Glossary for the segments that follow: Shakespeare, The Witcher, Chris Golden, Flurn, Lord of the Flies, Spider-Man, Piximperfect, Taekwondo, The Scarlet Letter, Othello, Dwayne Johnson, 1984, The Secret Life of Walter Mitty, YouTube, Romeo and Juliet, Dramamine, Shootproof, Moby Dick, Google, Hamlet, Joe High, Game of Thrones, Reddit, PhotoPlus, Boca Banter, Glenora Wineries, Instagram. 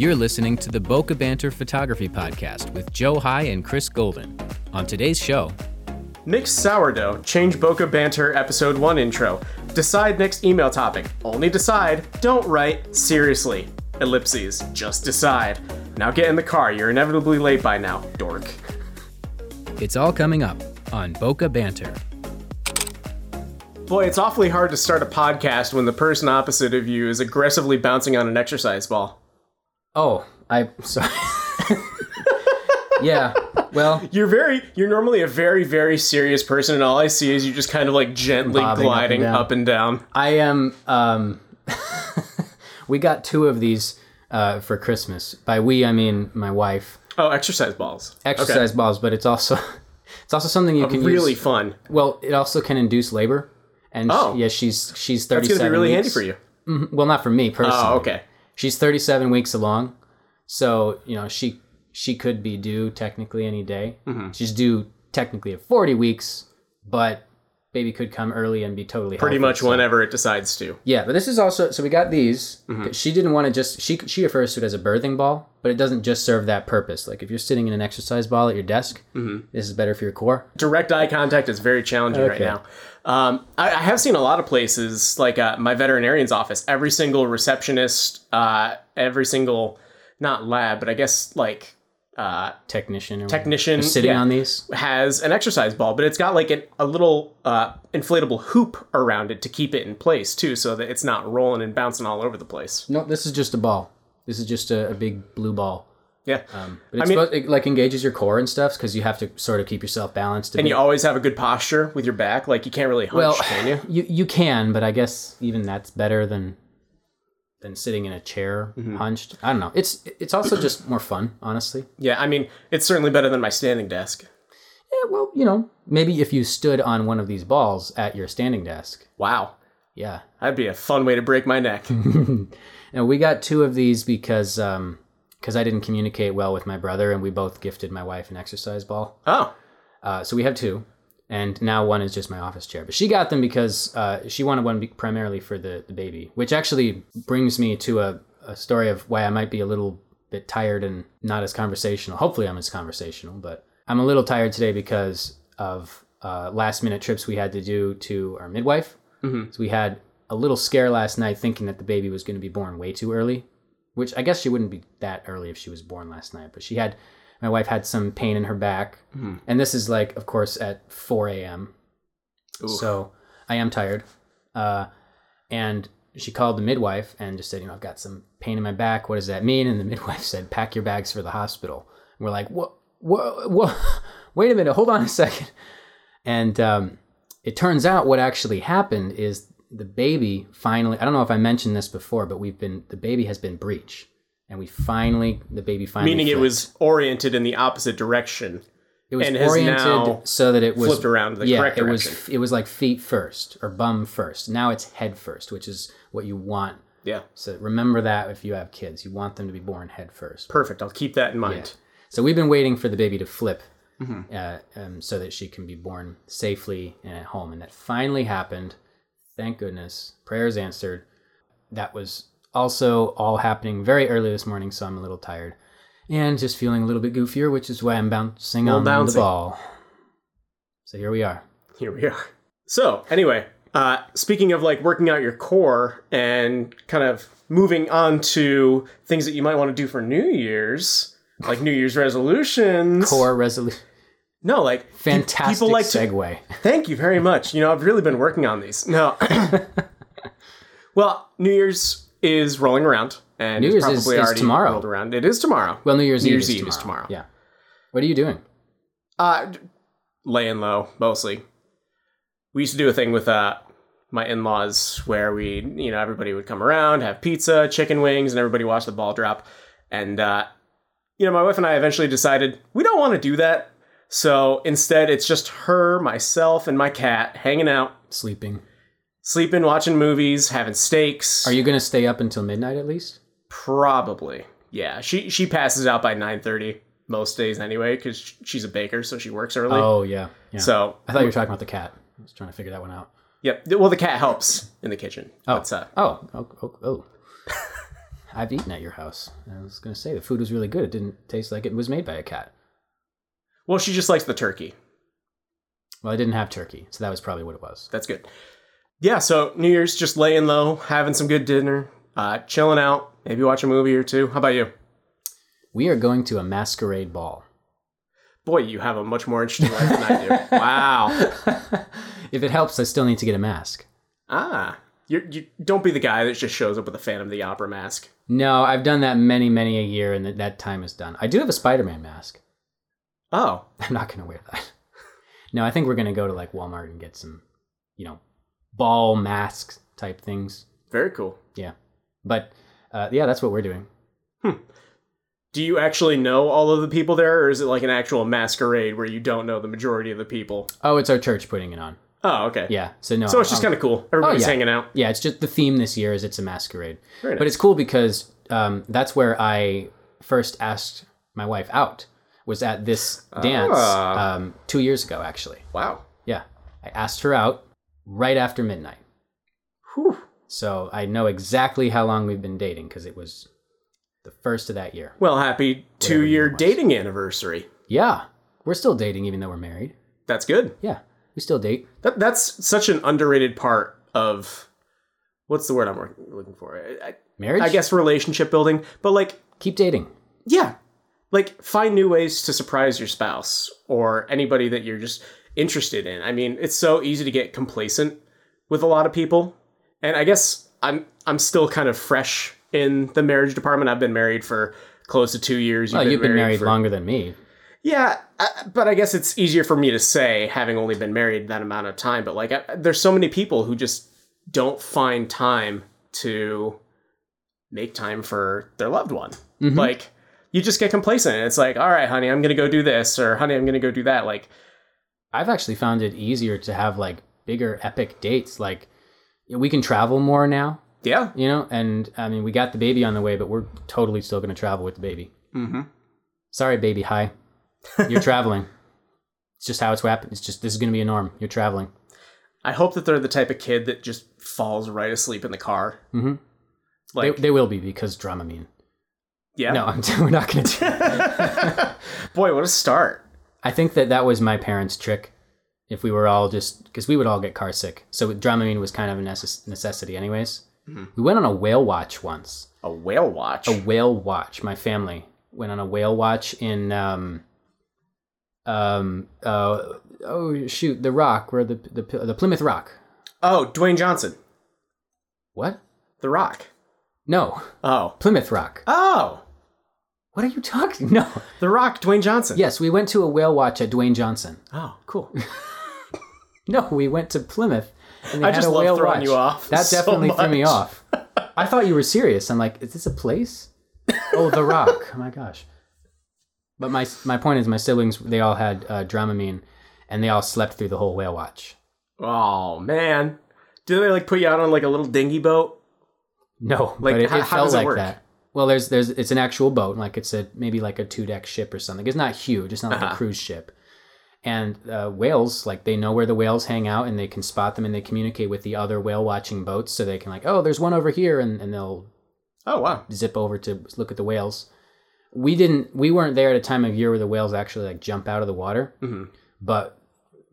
You're listening to the Boca Banter Photography Podcast with Joe High and Chris Golden. On today's show... Mix sourdough, change Boca Banter episode 1 intro. Decide next email topic. Only decide, don't write, seriously. Ellipses, just decide. Now get in the car, you're inevitably late by now, dork. It's all coming up on Boca Banter. Boy, it's awfully hard to start a podcast when the person opposite of you is aggressively bouncing on an exercise ball. Oh, I'm sorry. Yeah, well... You're normally a very, very serious person, and all I see is you just kind of, like, gently gliding up and down. I am, we got 2 of these for Christmas. By we, I mean my wife. Oh, exercise balls. Exercise balls, but it's also something you can really use... Really fun. Well, it also can induce labor. And she's 37 weeks. That's going to be really handy for you. Mm-hmm. Well, not for me, personally. Oh, okay. She's 37 weeks along, so, you know, she could be due technically any day. Mm-hmm. She's due technically at 40 weeks, but baby could come early and be totally healthy. Pretty much whenever it decides to. Yeah, but this is also... So we got these. Mm-hmm. She didn't want to just... She refers to it as a birthing ball, but it doesn't just serve that purpose. Like, if you're sitting in an exercise ball at your desk, mm-hmm. This is better for your core. Direct eye contact is very challenging right now. I have seen a lot of places, like my veterinarian's office, every single receptionist, every single, not lab, but I guess like... technician sitting on these has an exercise ball, but it's got like a little inflatable hoop around it to keep it in place too, so that it's not rolling and bouncing all over the place. No, this is just a ball. This is just a big blue ball. Yeah. But it like engages your core and stuff because you have to sort of keep yourself balanced. And you always have a good posture with your back. Like you can't really hunch, can you? You can, but I guess even that's better than sitting in a chair, mm-hmm. hunched. I don't know. It's also just more fun, honestly. Yeah, I mean, it's certainly better than my standing desk. Yeah, well, you know, maybe if you stood on one of these balls at your standing desk. Wow. Yeah. That'd be a fun way to break my neck. Now, we got 2 of these because... Because I didn't communicate well with my brother, and we both gifted my wife an exercise ball. Oh. So we have 2, and now one is just my office chair. But she got them because she wanted one primarily for the baby, which actually brings me to a story of why I might be a little bit tired and not as conversational. Hopefully I'm as conversational, but I'm a little tired today because of last-minute trips we had to do to our midwife. Mm-hmm. So we had a little scare last night thinking that the baby was going to be born way too early. Which I guess she wouldn't be that early if she was born last night, but my wife had some pain in her back. Mm. And this is like, of course, at 4 a.m. So I am tired. And she called the midwife and just said, you know, I've got some pain in my back. What does that mean? And the midwife said, pack your bags for the hospital. And we're like, what? Wait a minute. Hold on a second. And it turns out what actually happened is the baby finally, I don't know if I mentioned this before, but the baby has been breech. And the baby finally meaning flipped. It was oriented in the opposite direction. It was oriented so that it was flipped around the correct direction. It was like feet first or bum first. Now it's head first, which is what you want. Yeah. So remember that if you have kids, you want them to be born head first. Perfect. I'll keep that in mind. Yeah. So we've been waiting for the baby to flip. Mm-hmm. So that she can be born safely and at home. And that finally happened. Thank goodness. Prayers answered. That was also all happening very early this morning, so I'm a little tired. And just feeling a little bit goofier, which is why I'm bouncing on the ball. So here we are. So anyway, speaking of like working out your core and kind of moving on to things that you might want to do for New Year's, like New Year's resolutions. Core resolution. No, like... Fantastic people like segue. Thank you very much. You know, I've really been working on these. No. Well, New Year's is rolling around. And New Year's is tomorrow. Rolled around. It is tomorrow. Well, New Year's Eve is tomorrow. Yeah. What are you doing? Laying low, mostly. We used to do a thing with my in-laws where we, you know, everybody would come around, have pizza, chicken wings, and everybody watched the ball drop. And, you know, my wife and I eventually decided we don't want to do that. So instead, it's just her, myself, and my cat hanging out. Sleeping, watching movies, having steaks. Are you going to stay up until midnight at least? Probably. Yeah. She passes out by 9:30 most days anyway because she's a baker, so she works early. Oh, yeah. So I thought you were talking about the cat. I was trying to figure that one out. Yep. Well, the cat helps in the kitchen. Oh. Oh. I've eaten at your house. I was going to say, the food was really good. It didn't taste like it was made by a cat. Well, she just likes the turkey. Well, I didn't have turkey, so that was probably what it was. That's good. Yeah, so New Year's, just laying low, having some good dinner, chilling out, maybe watch a movie or two. How about you? We are going to a masquerade ball. Boy, you have a much more interesting life than I do. Wow. If it helps, I still need to get a mask. Ah. You don't be the guy that just shows up with a Phantom of the Opera mask. No, I've done that many a year, and that time is done. I do have a Spider-Man mask. Oh. I'm not going to wear that. No, I think we're going to go to like Walmart and get some, ball masks type things. Very cool. Yeah. But, yeah, that's what we're doing. Hmm. Do you actually know all of the people there, or is it like an actual masquerade where you don't know the majority of the people? Oh, it's our church putting it on. Oh, okay. Yeah. So no. So it's just kind of cool. Everybody's hanging out. Yeah, it's just the theme this year is it's a masquerade. Very nice. But it's cool because that's where I first asked my wife out, was at this dance 2 years ago, actually. Wow. Yeah. I asked her out right after midnight. Whew. So I know exactly how long we've been dating because it was the first of that year. Well, happy two-year dating anniversary. Yeah. We're still dating even though we're married. That's good. Yeah. We still date. That's such an underrated part of, what's the word I'm looking for? Marriage? I guess relationship building. But like... keep dating. Yeah. Like, find new ways to surprise your spouse or anybody that you're just interested in. I mean, it's so easy to get complacent with a lot of people. And I guess I'm still kind of fresh in the marriage department. I've been married for close to 2 years. You've been married longer than me. Yeah, but I guess it's easier for me to say, having only been married that amount of time. But like, there's so many people who just don't find time to make time for their loved one. Mm-hmm. Like, you just get complacent. And it's like, all right, honey, I'm going to go do this, or honey, I'm going to go do that. Like, I've actually found it easier to have like bigger epic dates. Like, we can travel more now. Yeah. And I mean, we got the baby on the way, but we're totally still going to travel with the baby. Mm-hmm. Sorry, baby. Hi. You're traveling. It's just how it's happened. It's just, this is going to be a norm. You're traveling. I hope that they're the type of kid that just falls right asleep in the car. Mm-hmm. Like, they will be, because Dramamine. Yeah. No, we're not going to do that. Boy, what a start. I think that was my parents' trick. If we were all just, because we would all get car sick. So Dramamine was kind of a necessity anyways. Mm-hmm. We went on a whale watch once. A whale watch? A whale watch. My family went on a whale watch in... the Rock, where the Plymouth Rock. Oh, Dwayne Johnson. What? The Rock. No. Oh. Plymouth Rock. Oh. What are you talking? No. The Rock, Dwayne Johnson. Yes, we went to a whale watch at Dwayne Johnson. Oh, cool. No, we went to Plymouth. And I just love throwing you off. That so definitely much. Threw me off. I thought you were serious. I'm like, is this a place? Oh, The Rock. Oh my gosh. But my point is, my siblings, they all had Dramamine, and they all slept through the whole whale watch. Oh, man. Do they, like, put you out on, like, a little dinghy boat? No, like, but it felt like that. Well, there's it's an actual boat, like it's maybe a 2-deck ship or something. It's not huge. It's not like a cruise ship. And whales, like, they know where the whales hang out, and they can spot them, and they communicate with the other whale-watching boats, so they can, like, oh, there's one over here, and they'll zip over to look at the whales. We weren't there at a time of year where the whales actually like jump out of the water. Mm-hmm. But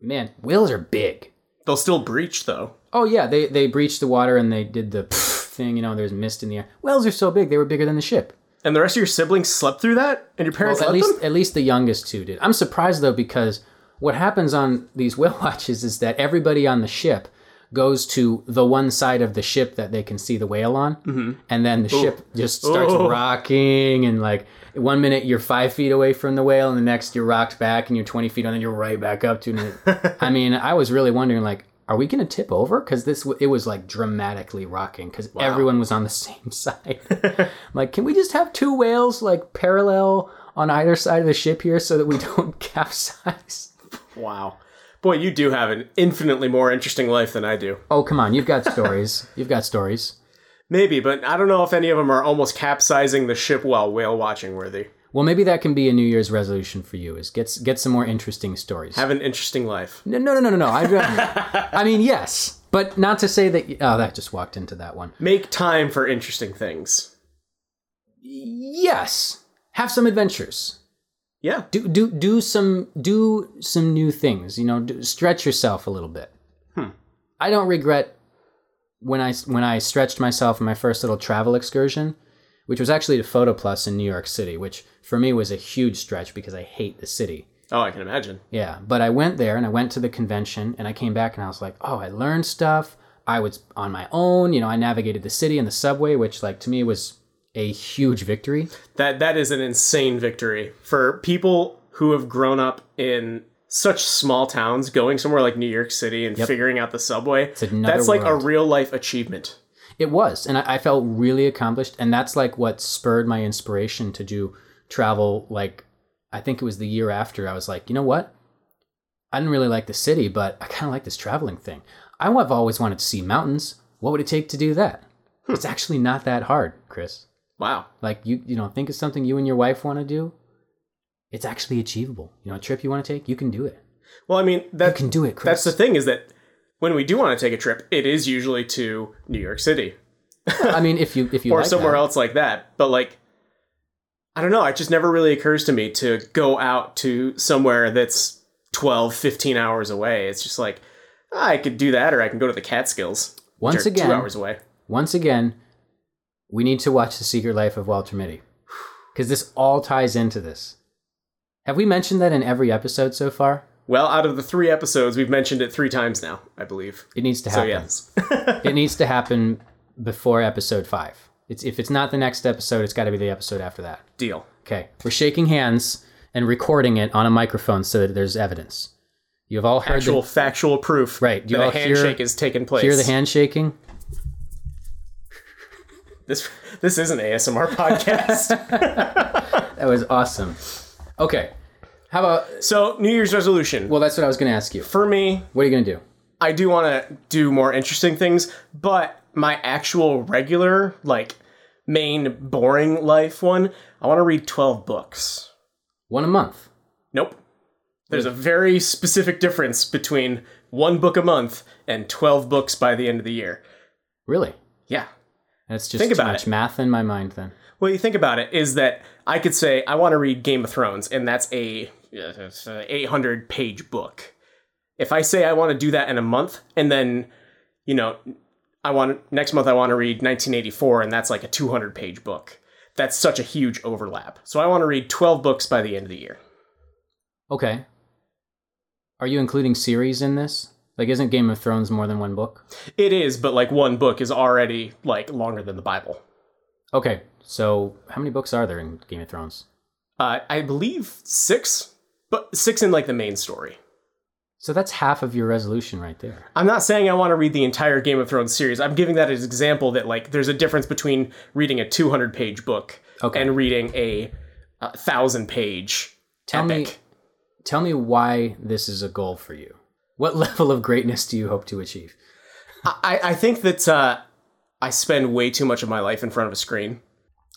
man, whales are big. They'll still breach though. Oh yeah, they breached the water and they did the thing. There's mist in the air. Whales are so big; they were bigger than the ship. And the rest of your siblings slept through that, and your parents them? At least the youngest two did. I'm surprised though, because what happens on these whale watches is that everybody on the ship goes to the one side of the ship that they can see the whale on, mm-hmm. and then the ship just starts rocking, and like 1 minute you're 5 feet away from the whale, and the next you're rocked back, and you're 20 feet, and then you're right back up to it. I mean, I was really wondering, like, are we gonna tip over? Because it was like dramatically rocking, because everyone was on the same side. Like, can we just have two whales like parallel on either side of the ship here so that we don't capsize? Wow. Boy, you do have an infinitely more interesting life than I do. Oh, come on. You've got stories. You've got stories. Maybe, but I don't know if any of them are almost capsizing the ship while whale watching worthy. Well, maybe that can be a New Year's resolution for you, is get some more interesting stories. Have an interesting life. No. I mean, yes, but not to say that... that just walked into that one. Make time for interesting things. Yes. Have some adventures. Yeah. Do some new things, you know, stretch yourself a little bit. I don't regret when I stretched myself in my first little travel excursion, which was actually to PhotoPlus in New York City, which for me was a huge stretch because I hate the city. Oh, I can imagine. Yeah, but I went there and I went to the convention and I came back and I was like, oh, I learned stuff. I was on my own, you know, I navigated the city and the subway, which like to me was a huge victory. That is an insane victory for people who have grown up in such small towns, going somewhere like New York City and figuring out the subway. That's like a real life achievement. It was. And I felt really accomplished. And that's like what spurred my inspiration to do travel. Like, I think it was the year after I was like, you know what? I didn't really like the city, but I kind of like this traveling thing. I've always wanted to see mountains. What would it take to do that? It's actually not that hard, Chris. Wow. Like you know, think of something you and your wife want to do. It's actually achievable. You know, a trip you want to take, you can do it. Well, I mean, you can do it, Chris. That's the thing is that when we do want to take a trip, it is usually to New York City. I mean, if you or like somewhere else like that. But like, I don't know. It just never really occurs to me to go out to somewhere that's 12, 15 hours away. It's just like, I could do that, or I can go to the Catskills. Once again, 2 hours away. Once again, we need to watch The Secret Life of Walter Mitty because this all ties into this. Have we mentioned that in every episode so far? Well, out of the 3 episodes, we've mentioned it 3 times now, I believe. It needs to happen. So, yes. It needs to happen before episode 5. If it's not the next episode, it's got to be the episode after that. Deal. Okay. We're shaking hands and recording it on a microphone so that there's evidence. You've all heard factual proof. Right. Do you all handshake has taken place? Hear the handshaking? This is an ASMR podcast. That was awesome. Okay. How about... So, New Year's resolution. Well, that's what I was going to ask you. For me... What are you going to do? I do want to do more interesting things, but my actual regular, like, main boring life one, I want to read 12 books. One a month? Nope. There's a very specific difference between 1 book a month and 12 books by the end of the year. Really? Yeah. That's just too much math in my mind, then. Well, you think about it, is that I could say, I want to read Game of Thrones, and that's a 800-page book. If I say I want to do that in a month, and then, you know, next month I want to read 1984, and that's like a 200-page book. That's such a huge overlap. So I want to read 12 books by the end of the year. Okay. Are you including series in this? Like, isn't Game of Thrones more than 1 book? It is, but like 1 book is already like longer than the Bible. Okay, so how many books are there in Game of Thrones? I believe 6, but 6 in like the main story. So that's half of your resolution right there. I'm not saying I want to read the entire Game of Thrones series. I'm giving that as an example that like there's a difference between reading a 200-page book and reading a 1,000-page epic. Tell me why this is a goal for you. What level of greatness do you hope to achieve? I think that... I spend way too much of my life in front of a screen.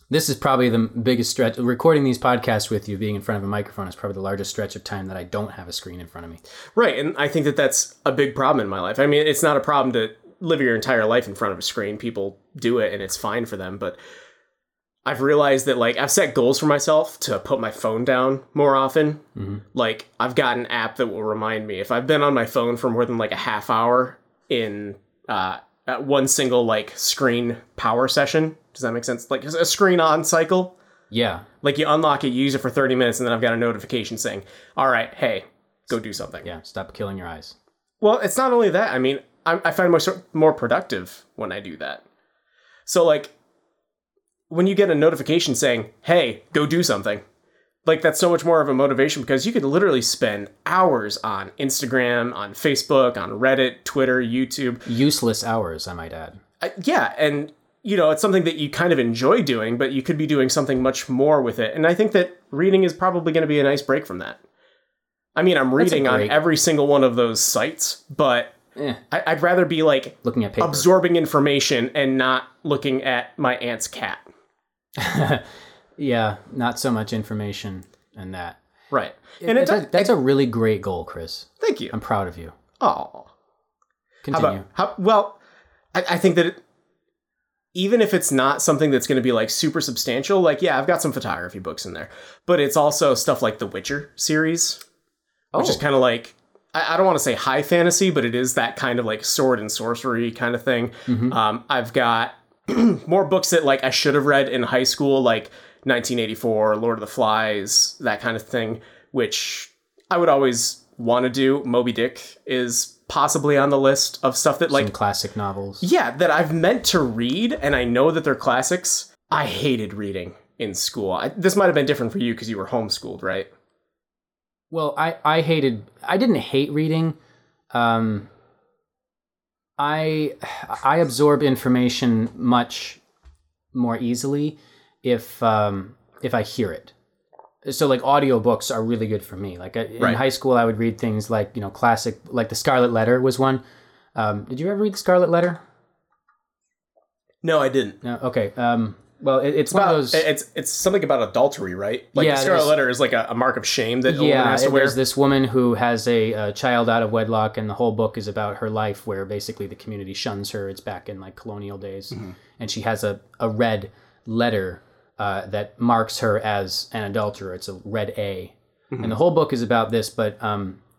This is probably the biggest stretch. Recording these podcasts with you, being in front of a microphone, is probably the largest stretch of time that I don't have a screen in front of me. Right, and I think that that's a big problem in my life. I mean, it's not a problem to live your entire life in front of a screen. People do it, and it's fine for them. But I've realized that, like, I've set goals for myself to put my phone down more often. Mm-hmm. Like, I've got an app that will remind me. If I've been on my phone for more than, like, a half hour in... at one single, like, screen power session. Does that make sense? Like, a screen on cycle? Yeah. Like, you unlock it, you use it for 30 minutes, and then I've got a notification saying, all right, hey, go do something. Yeah, stop killing your eyes. Well, it's not only that. I mean, I find myself more productive when I do that. So, like, when you get a notification saying, hey, go do something, like, that's so much more of a motivation because you could literally spend hours on Instagram, on Facebook, on Reddit, Twitter, YouTube. Useless hours, I might add. Yeah, and, you know, it's something that you kind of enjoy doing, but you could be doing something much more with it. And I think that reading is probably going to be a nice break from that. I mean, I'm reading on every single one of those sites, but I'd rather be, like, looking at paper, absorbing information and not looking at my aunt's cat. Yeah, not so much information and that. Right. And that's a really great goal, Chris. Thank you. I'm proud of you. Oh. Continue. Well, I think that even if it's not something that's going to be like super substantial, like, yeah, I've got some photography books in there, but it's also stuff like the Witcher series, which is kind of like, I don't want to say high fantasy, but it is that kind of like sword and sorcery kind of thing. Mm-hmm. I've got more books that like I should have read in high school, like 1984, Lord of the Flies, that kind of thing, which I would always want to do. Moby Dick is possibly on the list of stuff that like some classic novels. Yeah, that I've meant to read, and I know that they're classics. I hated reading in school. This might have been different for you because you were homeschooled, right? Well, I didn't hate reading. I absorb information much more easily if I hear it. So like audiobooks are really good for me. Like in high school, I would read things like, you know, classic, like The Scarlet Letter was one. Did you ever read The Scarlet Letter? No, I didn't. No. Okay. Well, it's one of those. It's something about adultery, right? Like The Scarlet Letter is like a mark of shame that a woman has to wear. There's this woman who has a child out of wedlock, and the whole book is about her life, where basically the community shuns her. It's back in like colonial days, mm-hmm. and she has a red letter that marks her as an adulterer. It's a red A, mm-hmm. and the whole book is about this. But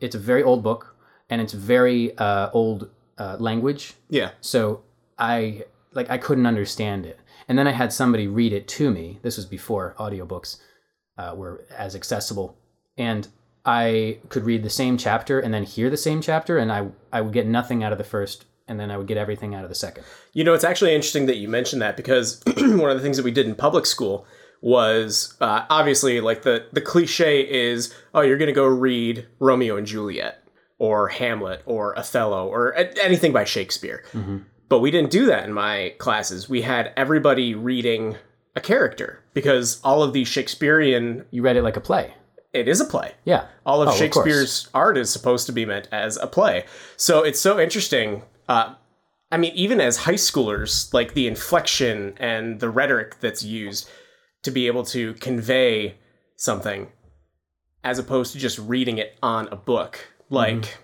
it's a very old book, and it's very old language. Yeah. So I couldn't understand it. And then I had somebody read it to me. This was before audiobooks were as accessible. And I could read the same chapter and then hear the same chapter, and I would get nothing out of the first, and then I would get everything out of the second. You know, it's actually interesting that you mentioned that, because one of the things that we did in public school was obviously like the cliche is, oh, you're going to go read Romeo and Juliet or Hamlet or Othello or anything by Shakespeare. Mm-hmm. But we didn't do that in my classes. We had everybody reading a character, because all of the Shakespearean... You read it like a play. It is a play. Yeah. All of Shakespeare's art is supposed to be meant as a play. So it's so interesting. I mean, even as high schoolers, like the inflection and the rhetoric that's used to be able to convey something, as opposed to just reading it on a book. Like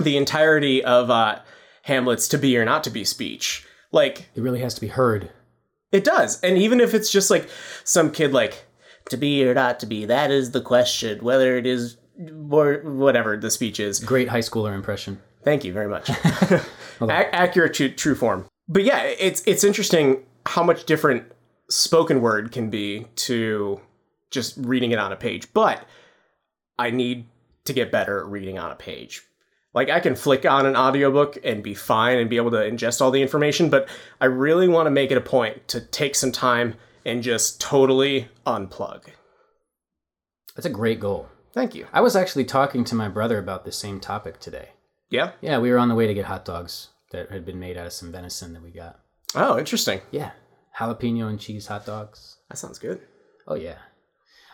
the entirety of... Hamlet's to be or not to be speech. Like, it really has to be heard. It does. And even if it's just like some kid, like, to be or not to be, that is the question, whether it is or whatever the speech is. Great high schooler impression. Thank you very much. Accurate to true form. But yeah, it's interesting how much different spoken word can be to just reading it on a page. But I need to get better at reading on a page. Like, I can flick on an audiobook and be fine and be able to ingest all the information, but I really want to make it a point to take some time and just totally unplug. That's a great goal. Thank you. I was actually talking to my brother about the same topic today. Yeah? Yeah, we were on the way to get hot dogs that had been made out of some venison that we got. Oh, interesting. Yeah. Jalapeno and cheese hot dogs. That sounds good. Oh, yeah.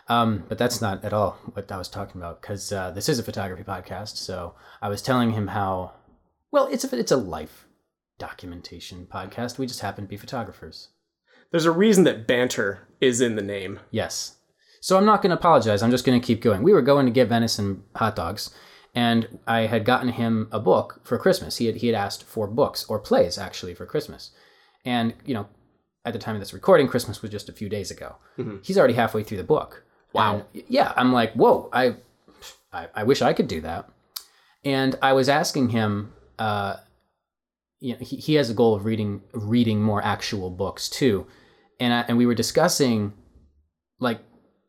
But that's not at all what I was talking about, because this is a photography podcast. So I was telling him how, well, it's a life documentation podcast. We just happen to be photographers. There's a reason that banter is in the name. Yes. So I'm not going to apologize. I'm just going to keep going. We were going to get venison hot dogs, and I had gotten him a book for Christmas. He had asked for books or plays, actually, for Christmas. And, you know, at the time of this recording, Christmas was just a few days ago. Mm-hmm. He's already halfway through the book. Wow. And yeah, I'm like, whoa, I wish I could do that. And I was asking him, you know, he has a goal of reading more actual books too. And we were discussing, like,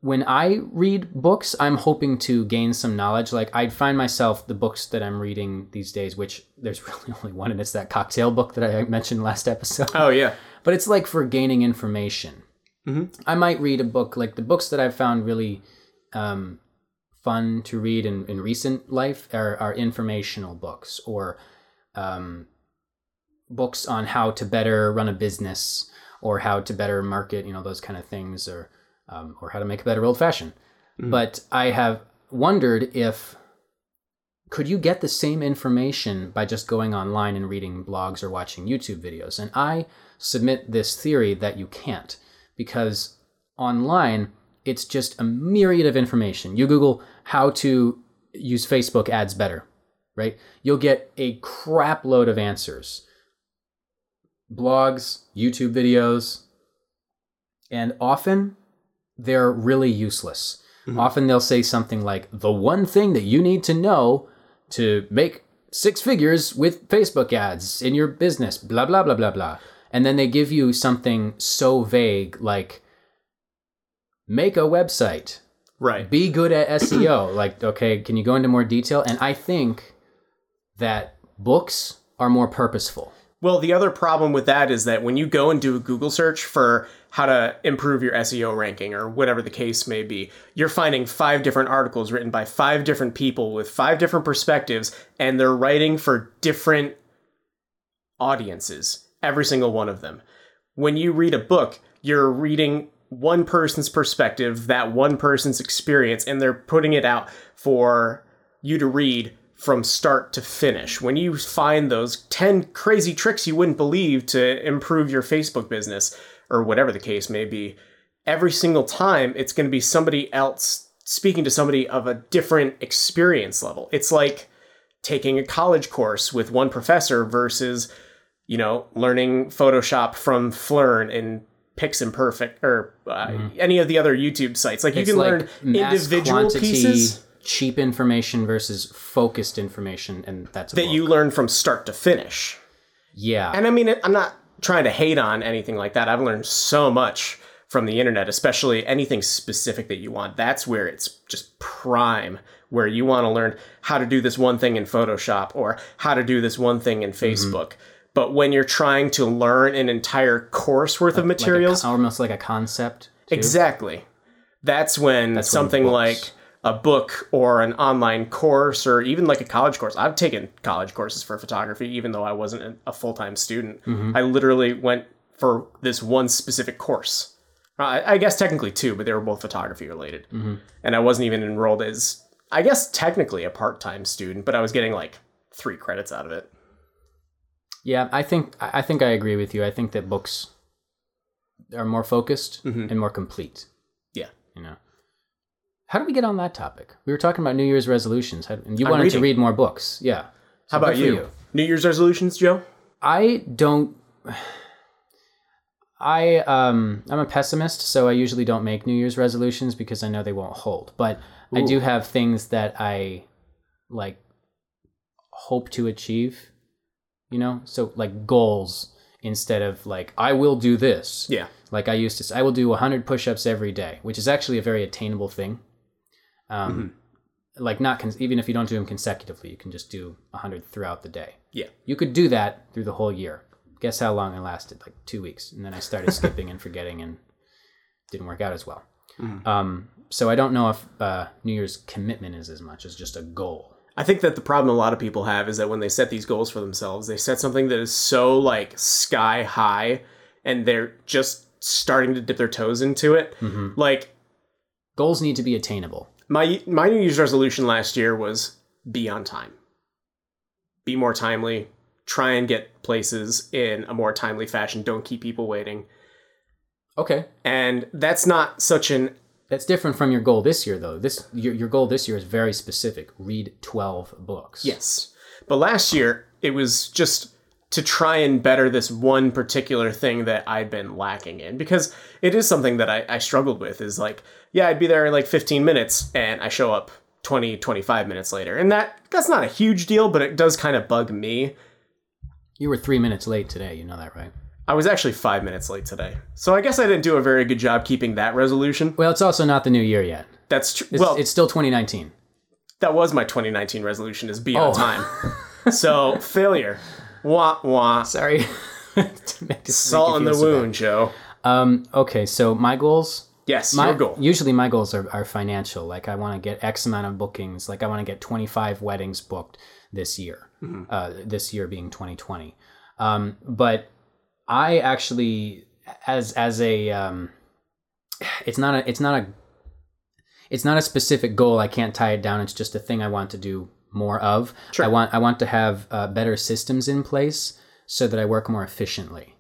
when I read books, I'm hoping to gain some knowledge. Like, I'd find myself, the books that I'm reading these days, which there's really only one, and it's that cocktail book that I mentioned last episode. Oh, yeah. But it's like for gaining information. Mm-hmm. I might read a book, like the books that I've found really fun to read in recent life are informational books, or books on how to better run a business, or how to better market, you know, those kind of things, or how to make a better old fashioned. Mm-hmm. But I have wondered could you get the same information by just going online and reading blogs or watching YouTube videos? And I submit this theory that you can't. Because online, it's just a myriad of information. You Google how to use Facebook ads better, right? You'll get a crap load of answers. blogs, YouTube videos, and often they're really useless. Mm-hmm. Often they'll say something like, the one thing that you need to know to make 6 figures with Facebook ads in your business, blah, blah, blah, blah, blah. And then they give you something so vague like, make a website. Right. Be good at SEO. Like, okay, can you go into more detail? And I think that books are more purposeful. Well, the other problem with that is that when you go and do a Google search for how to improve your SEO ranking or whatever the case may be, you're finding 5 different articles written by 5 different people with 5 different perspectives, and they're writing for different audiences, every single one of them. When you read a book, you're reading one person's perspective, that one person's experience, and they're putting it out for you to read from start to finish. When you find those 10 crazy tricks you wouldn't believe to improve your Facebook business or whatever the case may be, every single time it's going to be somebody else speaking to somebody of a different experience level. It's like taking a college course with one professor versus, you know, learning Photoshop from Flurn and Piximperfect or any of the other YouTube sites. Like, it's, you can like learn individual pieces. Cheap information versus focused information, and that's that book. You learn from start to finish. Yeah. And I mean, I'm not trying to hate on anything like that. I've learned so much from the internet, especially anything specific that you want. That's where it's just prime, where you want to learn how to do this one thing in Photoshop or how to do this one thing in Facebook. Mm-hmm. But when you're trying to learn an entire course worth of materials, like almost like a concept too. Exactly. That's something when like a book or an online course or even like a college course. I've taken college courses for photography, even though I wasn't a full-time student. Mm-hmm. I literally went for this one specific course. I guess technically 2, but they were both photography related. Mm-hmm. And I wasn't even enrolled as, I guess technically a part-time student, but I was getting like 3 credits out of it. Yeah, I think I agree with you. I think that books are more focused and more complete. Yeah. You know. How did we get on that topic? We were talking about New Year's resolutions, and you wanted to read more books. Yeah. So how about you? New Year's resolutions, Joe? I'm a pessimist, so I usually don't make New Year's resolutions because I know they won't hold. But ooh, I do have things that I like hope to achieve, you know? So like goals instead of like, I will do this. Yeah. Like I used to say, I will do 100 push-ups every day, which is actually a very attainable thing. Like not even if you don't do them consecutively, you can just do 100 throughout the day. Yeah, you could do that through the whole year. Guess how long I lasted? Like 2 weeks, and then I started skipping and forgetting, and didn't work out as well. Mm-hmm. So I don't know if New Year's commitment is as much as just a goal. I think that the problem a lot of people have is that when they set these goals for themselves, they set something that is so like sky high, and they're just starting to dip their toes into it. Mm-hmm. Like, goals need to be attainable. My New Year's resolution last year was be on time, be more timely, try and get places in a more timely fashion. Don't keep people waiting. Okay. And that's not such an... That's different from your goal this year, though. Your goal this year is very specific. Read 12 books. Yes. But last year, it was just to try and better this one particular thing that I'd been lacking in, because it is something that I struggled with is like, yeah, I'd be there in like 15 minutes and I show up 20, 25 minutes later. And that's not a huge deal, but it does kind of bug me. You were 3 minutes late today. You know that, right? I was actually 5 minutes late today. So I guess I didn't do a very good job keeping that resolution. Well, it's also not the new year yet. That's true. Well, it's still 2019. That was my 2019 resolution, is be on time. So failure. Wah, wah. Sorry. Salt in the wound, Joe. Okay, so my goals? Yes, your goal. Usually my goals are financial. Like, I want to get X amount of bookings. Like, I want to get 25 weddings booked this year. Mm-hmm. This year being 2020. But I actually, it's not a specific goal. I can't tie it down. It's just a thing I want to do more of. Sure. I want to have better systems in place so that I work more efficiently.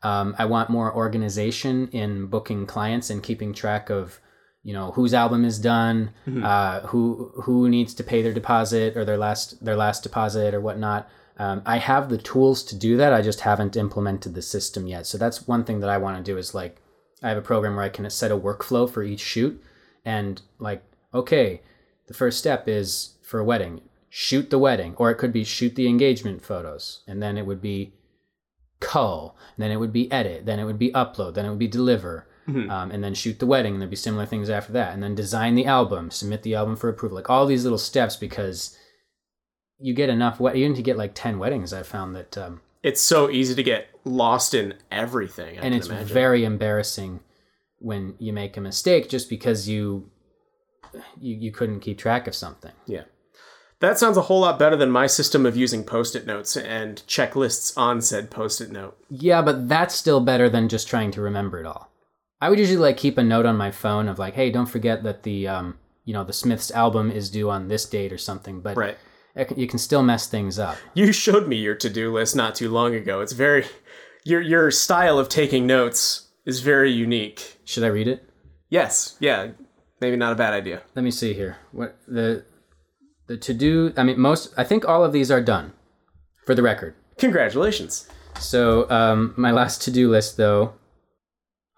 I want more organization in booking clients and keeping track of, you know, whose album is done, who needs to pay their deposit or their last deposit or whatnot. I have the tools to do that. I just haven't implemented the system yet. So that's one thing that I want to do is, like, I have a program where I can set a workflow for each shoot and, like, okay, the first step is for a wedding, shoot the wedding, or it could be shoot the engagement photos. And then it would be cull, and then it would be edit, then it would be upload, then it would be deliver. Mm-hmm. And then shoot the wedding, and there'd be similar things after that. And then design the album, submit the album for approval, like all these little steps, because you get enough, even to get like 10 weddings, I found that. It's so easy to get lost in everything. And it's very embarrassing when you make a mistake just because you couldn't keep track of something. Yeah. That sounds a whole lot better than my system of using Post-it notes and checklists on said Post-it note. Yeah, but that's still better than just trying to remember it all. I would usually like keep a note on my phone of like, hey, don't forget that the the Smiths album is due on this date or something. But right. You can still mess things up. You showed me your to-do list not too long ago. It's very your style of taking notes is very unique. Should I read it? Yes. Yeah. Maybe not a bad idea. Let me see here. What the to-do? I mean, I think all of these are done. For the record. Congratulations. So my last to-do list though.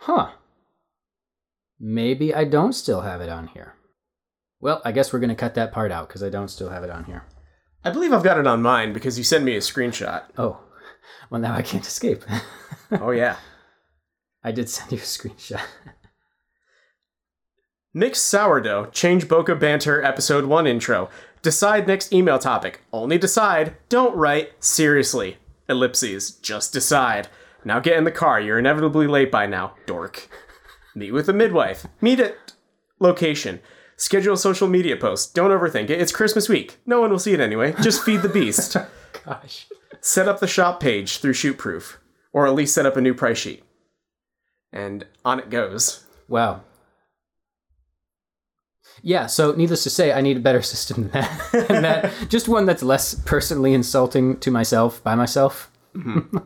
Huh. Maybe I don't still have it on here. Well, I guess we're going to cut that part out because I don't still have it on here. I believe I've got it on mine because you sent me a screenshot. Oh, well, now I can't escape. Oh, yeah. I did send you a screenshot. Mixed sourdough. Change Boca Banter episode 1 intro. Decide next email topic. Only decide. Don't write. Seriously. Ellipses. Just decide. Now get in the car. You're inevitably late by now. Dork. Meet with a midwife. Meet at location. Schedule social media posts. Don't overthink it. It's Christmas week. No one will see it anyway. Just feed the beast. Gosh. Set up the shop page through Shootproof. Or at least set up a new price sheet. And on it goes. Wow. Yeah, so needless to say, I need a better system than that. And that just one that's less personally insulting to myself, by myself. Mm-hmm.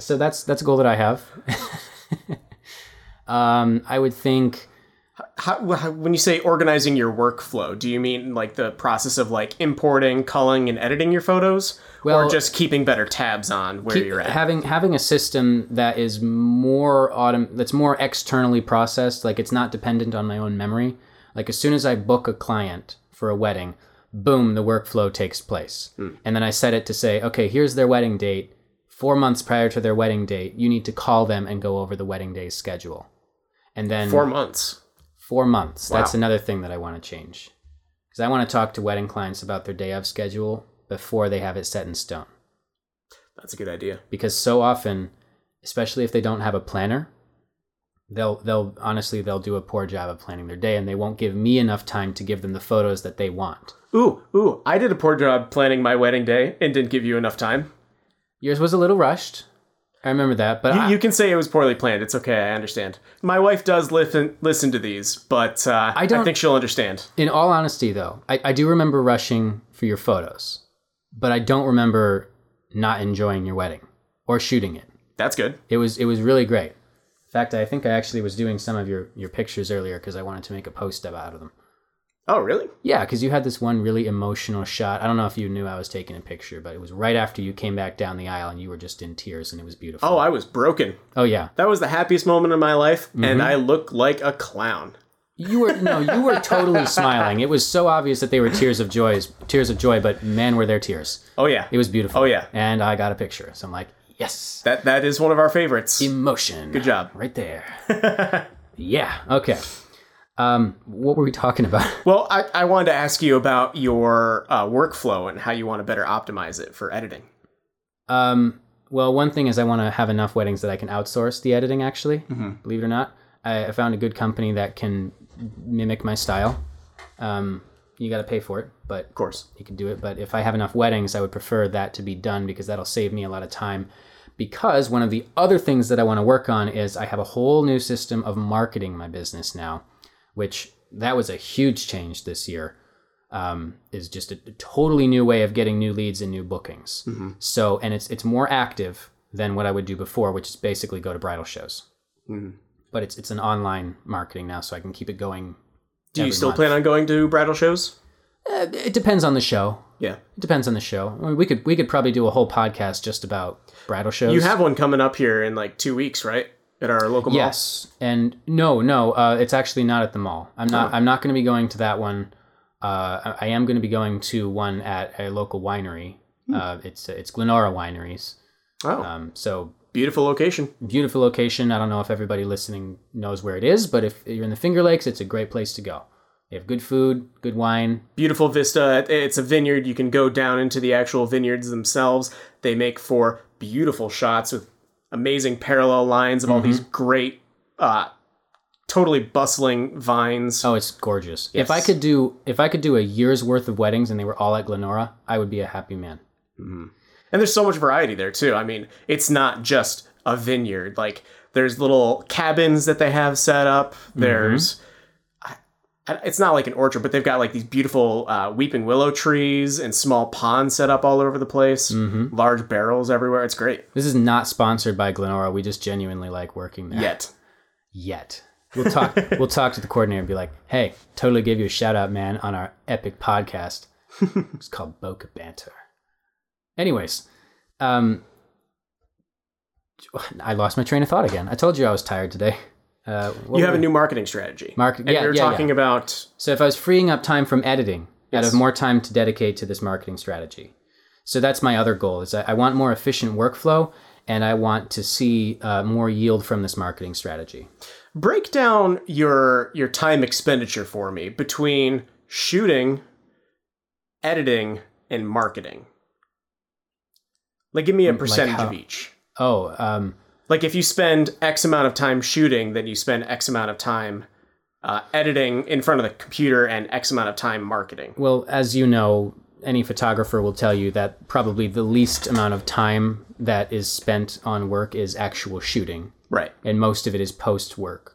So that's a goal that I have. I would think... How, when you say organizing your workflow, do you mean like the process of like importing, culling, and editing your photos? Well, or just keeping better tabs on where you're at? Having a system that is that's more externally processed, like it's not dependent on my own memory. Like as soon as I book a client for a wedding, boom, the workflow takes place. Mm. And then I set it to say, okay, here's their wedding date. 4 months prior to their wedding date, you need to call them and go over the wedding day schedule. And then 4 months. 4 months. Wow. That's another thing that I want to change. Because I want to talk to wedding clients about their day of schedule before they have it set in stone. That's a good idea. Because so often, especially if they don't have a planner, they'll do a poor job of planning their day, and they won't give me enough time to give them the photos that they want. Ooh, I did a poor job planning my wedding day and didn't give you enough time. Yours was a little rushed. I remember that. But you can say it was poorly planned. It's okay. I understand. My wife does listen to these, but I think she'll understand. In all honesty, though, I do remember rushing for your photos, but I don't remember not enjoying your wedding or shooting it. That's good. It was really great. In fact, I think I actually was doing some of your pictures earlier because I wanted to make a post out of them. Oh, really? Yeah, because you had this one really emotional shot. I don't know if you knew I was taking a picture, but it was right after you came back down the aisle and you were just in tears and it was beautiful. Oh, I was broken. Oh, yeah. That was the happiest moment of my life, mm-hmm. And I looked like a clown. You were totally smiling. It was so obvious that they were tears of joy, but man, were their tears. Oh, yeah. It was beautiful. Oh, yeah. And I got a picture, so I'm like, yes. That is one of our favorites. Emotion. Good job. Right there. Yeah, okay. What were we talking about? Well, I wanted to ask you about your workflow and how you want to better optimize it for editing. Well, one thing is I want to have enough weddings that I can outsource the editing, actually. Mm-hmm. Believe it or not. I found a good company that can mimic my style. You got to pay for it, but of course you can do it. But if I have enough weddings, I would prefer that to be done because that'll save me a lot of time. Because one of the other things that I want to work on is I have a whole new system of marketing my business now. Which that was a huge change this year, is just a totally new way of getting new leads and new bookings. Mm-hmm. So, and it's more active than what I would do before, which is basically go to bridal shows. Mm-hmm. But it's an online marketing now, so I can keep it going. Do you still plan on going to bridal shows? It depends on the show. Yeah. It depends on the show. I mean, we could probably do a whole podcast just about bridal shows. You have one coming up here in like 2 weeks, right? At our local mall? Yes. And no, it's actually not at the mall. I'm not going to be going to that one. I am going to be going to one at a local winery. It's Glenora Wineries. Oh. So beautiful location. Beautiful location. I don't know if everybody listening knows where it is, but if you're in the Finger Lakes, it's a great place to go. They have good food, good wine. Beautiful vista. It's a vineyard. You can go down into the actual vineyards themselves. They make for beautiful shots with amazing parallel lines of all these great, totally bustling vines. Oh, it's gorgeous. Yes. If I could do a year's worth of weddings and they were all at Glenora, I would be a happy man. Mm-hmm. And there's so much variety there too. I mean, it's not just a vineyard. Like there's little cabins that they have set up. There's... It's not like an orchard, but they've got like these beautiful weeping willow trees and small ponds set up all over the place. Mm-hmm. Large barrels everywhere. It's great. This is not sponsored by Glenora. We just genuinely like working there. Yet. We'll talk to the coordinator and be like, hey, totally give you a shout out, man, on our epic podcast. It's called Boca Banter. Anyways, I lost my train of thought again. I told you I was tired today. You have a new marketing strategy. You're talking about... So if I was freeing up time from editing, I'd have more time to dedicate to this marketing strategy. So that's my other goal, is I want more efficient workflow, and I want to see more yield from this marketing strategy. Break down your time expenditure for me between shooting, editing, and marketing. Like, give me a percentage of each. Like if you spend X amount of time shooting, then you spend X amount of time editing in front of the computer and X amount of time marketing. Well, as you know, any photographer will tell you that probably the least amount of time that is spent on work is actual shooting. Right. And most of it is post-work.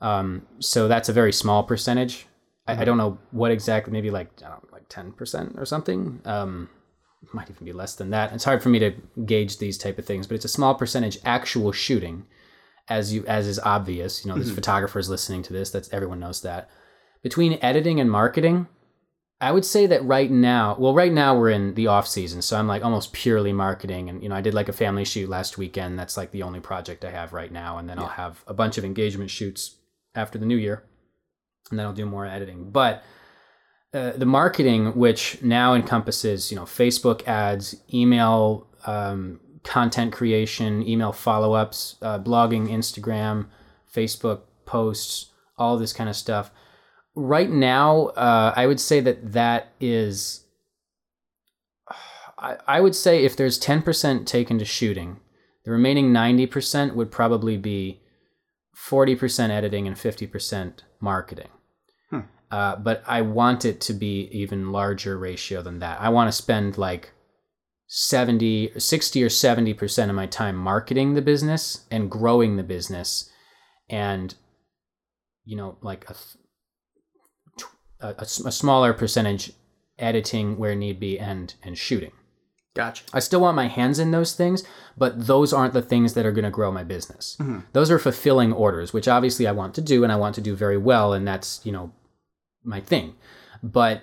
So that's a very small percentage. I don't know what exactly, maybe like 10% or something. Might even be less than that. It's hard for me to gauge these type of things, but it's a small percentage actual shooting, as is obvious. You know, there's photographers listening to this. Everyone knows that. Between editing and marketing, I would say that right now we're in the off season, so I'm like almost purely marketing. And I did like a family shoot last weekend. That's like the only project I have right now, and then I'll have a bunch of engagement shoots after the new year, and then I'll do more editing. But the marketing, which now encompasses, Facebook ads, email content creation, email follow-ups, blogging, Instagram, Facebook posts, all this kind of stuff. Right now, I would say that is... I would say if there's 10% taken to shooting, the remaining 90% would probably be 40% editing and 50% marketing. But I want it to be even larger ratio than that. I want to spend like 60 or 70% of my time marketing the business and growing the business, and like a smaller percentage editing where need be and shooting. Gotcha. I still want my hands in those things, but those aren't the things that are going to grow my business. Mm-hmm. Those are fulfilling orders, which obviously I want to do, and I want to do very well, and that's, my thing. But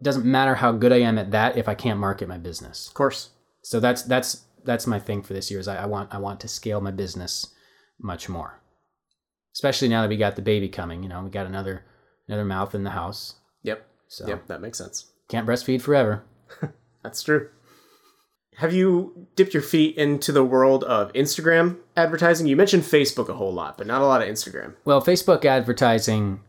it doesn't matter how good I am at that if I can't market my business. Of course. So that's my thing for this year, is I want to scale my business much more. Especially now that we got the baby coming, we got another mouth in the house. Yep. So yep, that makes sense. Can't breastfeed forever. That's true. Have you dipped your feet into the world of Instagram advertising? You mentioned Facebook a whole lot, but not a lot of Instagram. Well, Facebook advertising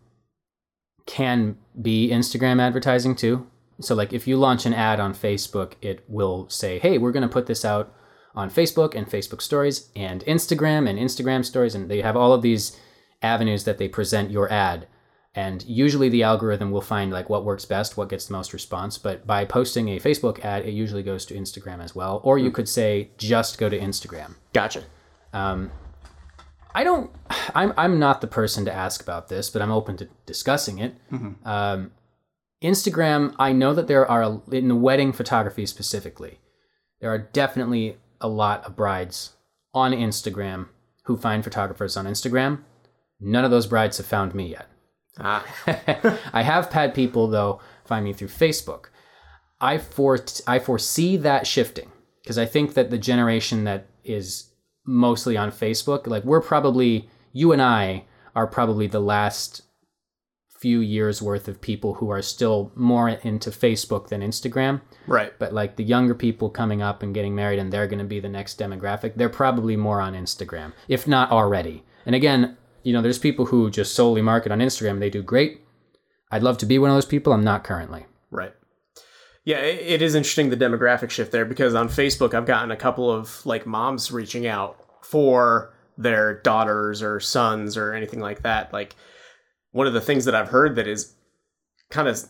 can be Instagram advertising too. So like if you launch an ad on Facebook, it will say, hey, we're going to put this out on Facebook and Facebook stories and Instagram stories. And they have all of these avenues that they present your ad. And usually the algorithm will find like what works best, what gets the most response. But by posting a Facebook ad, it usually goes to Instagram as well. Or you could say, just go to Instagram. Gotcha. I'm not the person to ask about this, but I'm open to discussing it. Mm-hmm. Instagram, I know that there are, in the wedding photography specifically, there are definitely a lot of brides on Instagram who find photographers on Instagram. None of those brides have found me yet. I have had people, though, find me through Facebook. I foresee that shifting, because I think that the generation that is mostly on Facebook, like we're probably, you and I are probably the last few years worth of people who are still more into Facebook than Instagram. Right. But like the younger people coming up and getting married, and they're going to be the next demographic, they're probably more on Instagram, if not already. And again, you know, there's people who just solely market on Instagram and they do great. I'd love to be one of those people. I'm not currently. Right. Yeah, it is interesting, the demographic shift there, because on Facebook, I've gotten a couple of like moms reaching out for their daughters or sons or anything like that. Like one of the things that I've heard that is kind of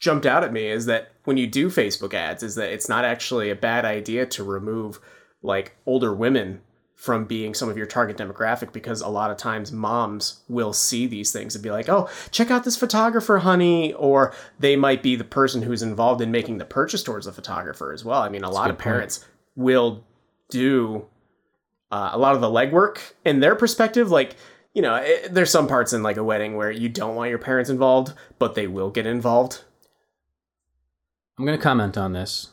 jumped out at me is that when you do Facebook ads, is that it's not actually a bad idea to remove like older women from being some of your target demographic, because a lot of times moms will see these things and be like, oh, check out this photographer, honey. Or they might be the person who's involved in making the purchase towards the photographer as well. I mean, a lot of parents will do a lot of the legwork in their perspective. Like, you know, there's some parts in like a wedding where you don't want your parents involved, but they will get involved. I'm going to comment on this,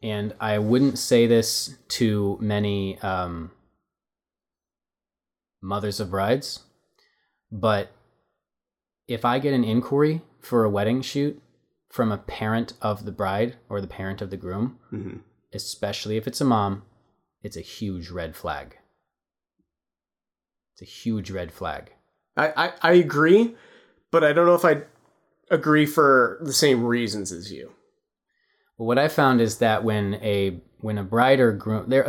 and I wouldn't say this to many mothers of brides, but if I get an inquiry for a wedding shoot from a parent of the bride or the parent of the groom, mm-hmm. especially if it's a mom, it's a huge red flag. It's a huge red flag. I agree, but I don't know if I agree for the same reasons as you. Well, what I found is that when a bride or groom, there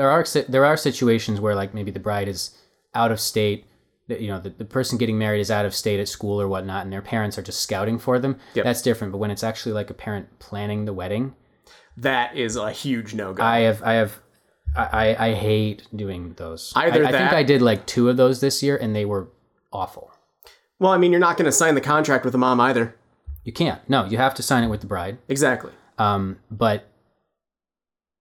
are situations where like maybe the bride is out of state, you know, the person getting married is out of state at school or whatnot, and their parents are just scouting for them. Yep. That's different. But when it's actually like a parent planning the wedding, that is a huge no-go. I hate doing those. Either I think I did like two of those this year, and they were awful. Well, I mean, you're not going to sign the contract with the mom either. You can't. No, you have to sign it with the bride. Exactly. But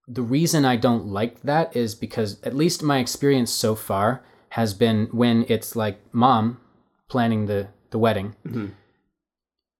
the reason I don't like that is because at least my experience so far has been when it's like mom planning the wedding. Mm-hmm.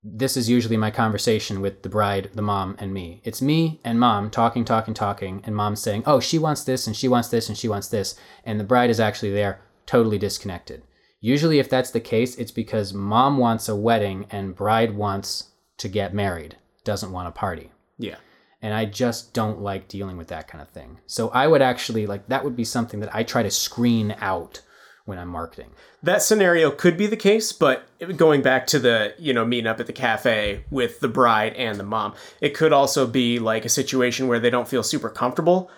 This is usually my conversation with the bride, the mom, and me. It's me and mom talking, and mom saying, oh, she wants this, and she wants this, and she wants this. And the bride is actually there, totally disconnected. Usually if that's the case, it's because mom wants a wedding and bride wants to get married, doesn't want a party. Yeah. And I just don't like dealing with that kind of thing. So I would actually, like, that would be something that I try to screen out when I'm marketing. That scenario could be the case, but going back to the, you know, meeting up at the cafe with the bride and the mom, it could also be like a situation where they don't feel super comfortable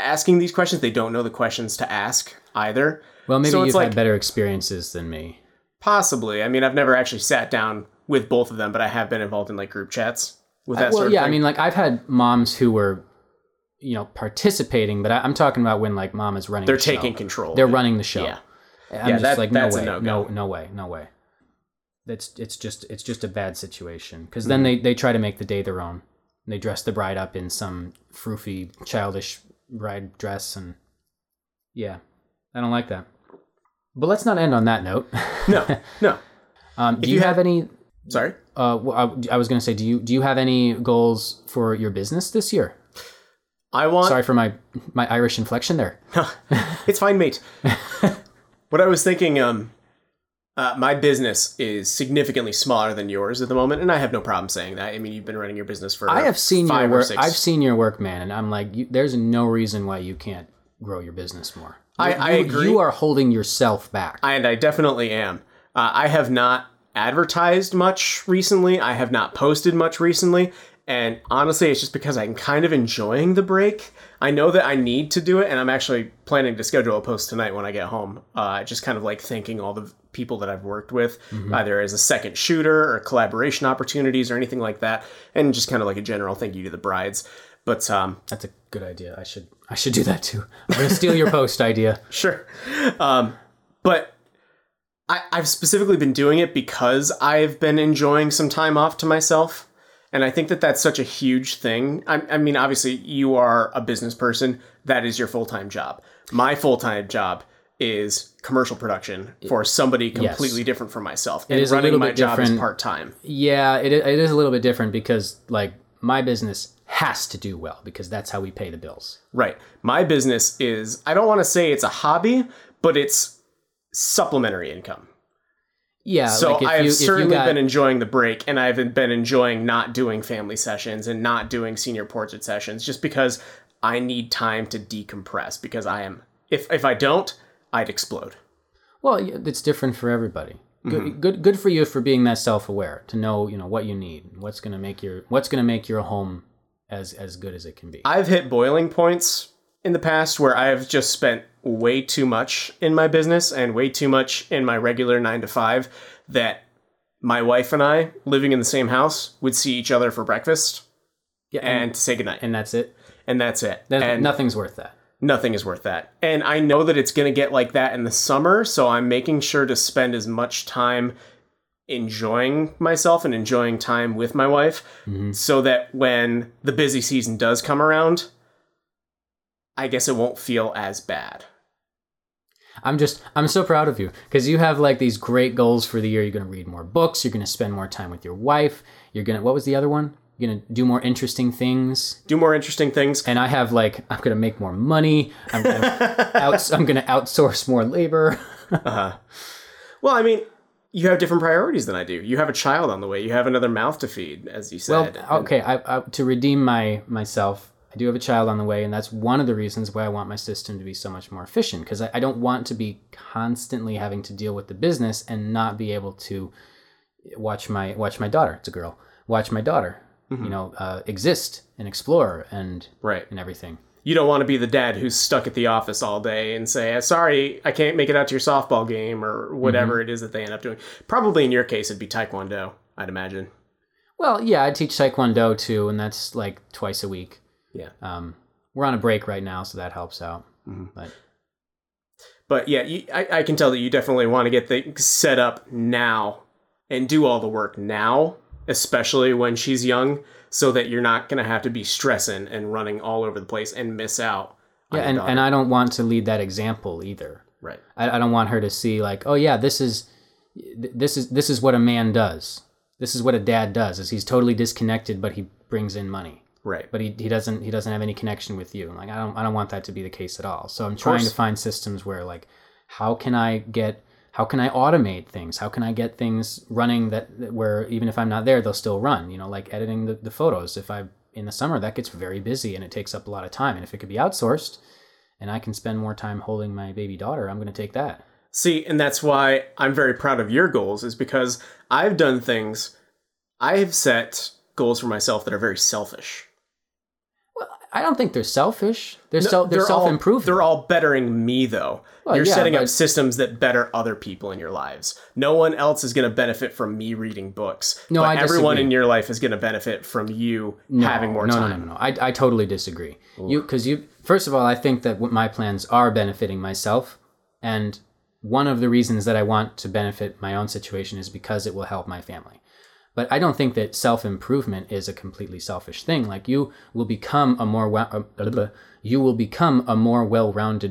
asking these questions. They don't know the questions to ask either. Well, maybe so you've had better experiences than me. Possibly. I mean, I've never actually sat down with both of them, but I have been involved in like group chats. Well, yeah, I mean, like I've had moms who were, you know, participating, but I'm talking about when like mom is running the show. They're taking control. They're running the show. Yeah. I'm just like, no way, no way. It's just a bad situation, because then they try to make the day their own. And they dress the bride up in some froofy, childish bride dress, and yeah, I don't like that. But let's not end on that note. No. Do you have any? Sorry. I was going to say, do you have any goals for your business this year? Sorry for my Irish inflection there. It's fine, mate. What I was thinking, my business is significantly smaller than yours at the moment, and I have no problem saying that. I mean, you've been running your business for I've seen your work, man, and I'm like, there's no reason why you can't grow your business more. I agree. You are holding yourself back. And I definitely am. I have not advertised much recently. I have not posted much recently. And honestly, it's just because I'm kind of enjoying the break. I know that I need to do it, and I'm actually planning to schedule a post tonight when I get home. Just kind of like thanking all the people that I've worked with, mm-hmm. either as a second shooter or collaboration opportunities or anything like that. And just kind of like a general thank you to the brides. But that's a good idea. I should do that too. I'm going to steal your post idea. Sure. But I've specifically been doing it because I've been enjoying some time off to myself. And I think that that's such a huge thing. I mean, obviously, you are a business person. That is your full-time job. My full-time job is commercial production for somebody completely different from myself. And running my job is part-time. Yeah, it is a little bit different because, like, my business has to do well because that's how we pay the bills. Right. My business is, I don't want to say it's a hobby, but it's supplementary income. Yeah. So like I have certainly been enjoying the break, and I've been enjoying not doing family sessions and not doing senior portrait sessions just because I need time to decompress, because I am, if I don't, I'd explode. Well, it's different for everybody. Good for you for being that self-aware to know, you know, what you need, what's going to make your home as good as it can be. I've hit boiling points in the past where I've just spent way too much in my business and way too much in my regular 9-to-5 that my wife and I, living in the same house, would see each other for breakfast and say goodnight. And that's it. And that's it. And nothing's worth that. Nothing is worth that. And I know that it's going to get like that in the summer, so I'm making sure to spend as much time enjoying myself and enjoying time with my wife so that when the busy season does come around, I guess it won't feel as bad. I'm so proud of you because you have like these great goals for the year. You're going to read more books. You're going to spend more time with your wife. You're going to, what was the other one? You're going to do more interesting things. And I have like, I'm going to make more money. I'm going to outsource more labor. Well, I mean, you have different priorities than I do. You have a child on the way. You have another mouth to feed, as you said. Well, okay. I to redeem myself, I do have a child on the way. And that's one of the reasons why I want my system to be so much more efficient. Because I don't want to be constantly having to deal with the business and not be able to watch my daughter. It's a girl. Watch my daughter. You know, exist and explore and everything. You don't want to be the dad who's stuck at the office all day and say, sorry, I can't make it out to your softball game or whatever it is that they end up doing. Probably in your case, it'd be Taekwondo, I'd imagine. Well, yeah, I teach Taekwondo too, and that's like twice a week. Yeah. We're on a break right now, so that helps out. But yeah, I can tell that you definitely want to get things set up now and do all the work now, especially when she's young, so that you're not going to have to be stressing and running all over the place and miss out. Yeah, and I don't want to lead that example either. Right. I don't want her to see like, oh yeah, this is what a man does. This is what a dad does. Is he's totally disconnected, but he brings in money. Right. But he doesn't have any connection with you. Like I don't want that to be the case at all. So I'm trying to find systems where like, how can I automate things? How can I get things running that where even if I'm not there, they'll still run? You know, like editing the photos. If I'm in the summer, that gets very busy and it takes up a lot of time. And if it could be outsourced and I can spend more time holding my baby daughter, I'm going to take that. See, and that's why I'm very proud of your goals, is because I've done things. I have set goals for myself that are very selfish. I don't think they're selfish. They're self-improvement. They're all bettering me, though. Well, you're setting up systems that better other people in your lives. No one else is going to benefit from me reading books. No, but I everyone disagree. In your life is going to benefit from you having more time. No. I totally disagree. First of all, I think that my plans are benefiting myself. And one of the reasons that I want to benefit my own situation is because it will help my family. But I don't think that self-improvement is a completely selfish thing. Like you will become a more well-rounded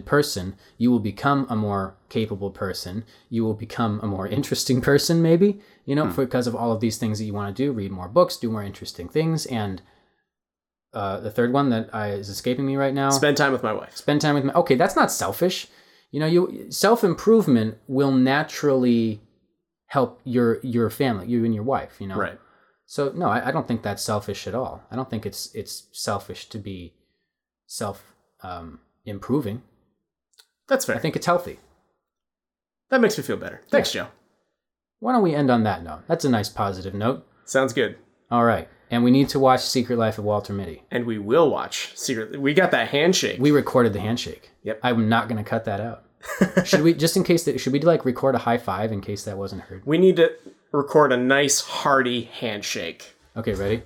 person. You will become a more capable person. You will become a more interesting person, maybe, you know, because of all of these things that you want to do. Read more books, do more interesting things. And the third one that is escaping me right now. Spend time with my wife. Okay, that's not selfish. You know, self-improvement will naturally help your family, you and your wife, you know? Right. So no, I don't think that's selfish at all. I don't think it's selfish to be self-improving. That's fair. I think it's healthy. That makes me feel better. Thanks, Joe. Why don't we end on that note? That's a nice positive note. Sounds good. All right. And we need to watch Secret Life of Walter Mitty. And we will watch Secret. We got that handshake. We recorded the handshake. Yep. I'm not going to cut that out. Should we, just in case that, should we like record a high five in case that wasn't heard? We need to record a nice hearty handshake. Okay, ready?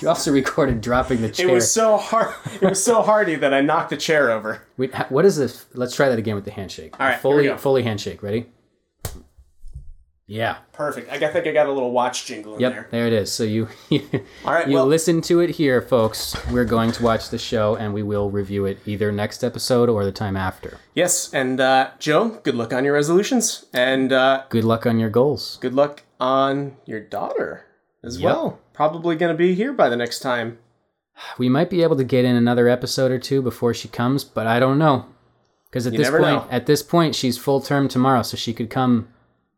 You also recorded dropping the chair. It was so hearty that I knocked the chair over. What is this? Let's try that again with the handshake. All right, fully handshake. Ready? Yeah. Perfect. I think I got a little watch jingle in there. Yep, there it is. So all right, listen to it here, folks. We're going to watch the show, and we will review it either next episode or the time after. Yes, and Joe, good luck on your resolutions. And good luck on your goals. Good luck on your daughter as well. Probably going to be here by the next time. We might be able to get in another episode or two before she comes, but I don't know. Because at this point, she's full term tomorrow, so she could come...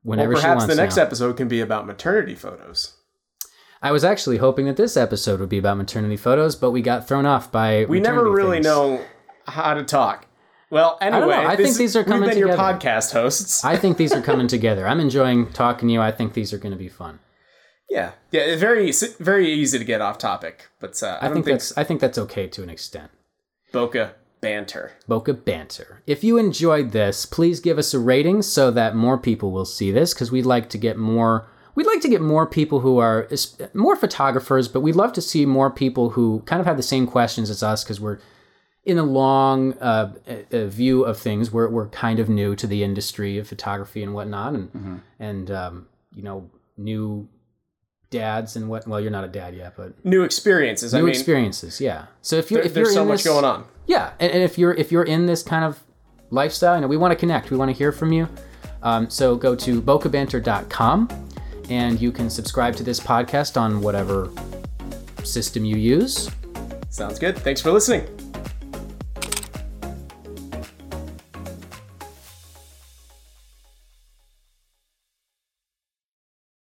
Whenever she wants. Perhaps the next episode can be about maternity photos. I was actually hoping that this episode would be about maternity photos, but we got thrown off by we never really know how to talk. Well, anyway, I think these are coming together. We've been your podcast hosts. I think these are coming together. I'm enjoying talking to you. I think these are going to be fun. Yeah, yeah. Very, very easy to get off topic, but I think that's okay to an extent. Boca Banter. Boca Banter. If you enjoyed this, please give us a rating so that more people will see this, because we'd like to get more people who are more photographers, but we'd love to see more people who kind of have the same questions as us, because we're in a long view of things. We're kind of new to the industry of photography and whatnot, and mm-hmm. and new dads and what. Well, you're not a dad yet, but new experiences. Experiences, yeah. So if there's so much going on. Yeah, and if you're in this kind of lifestyle, and we want to connect, we want to hear from you. So go to bocabanter.com, and you can subscribe to this podcast on whatever system you use. Sounds good. Thanks for listening.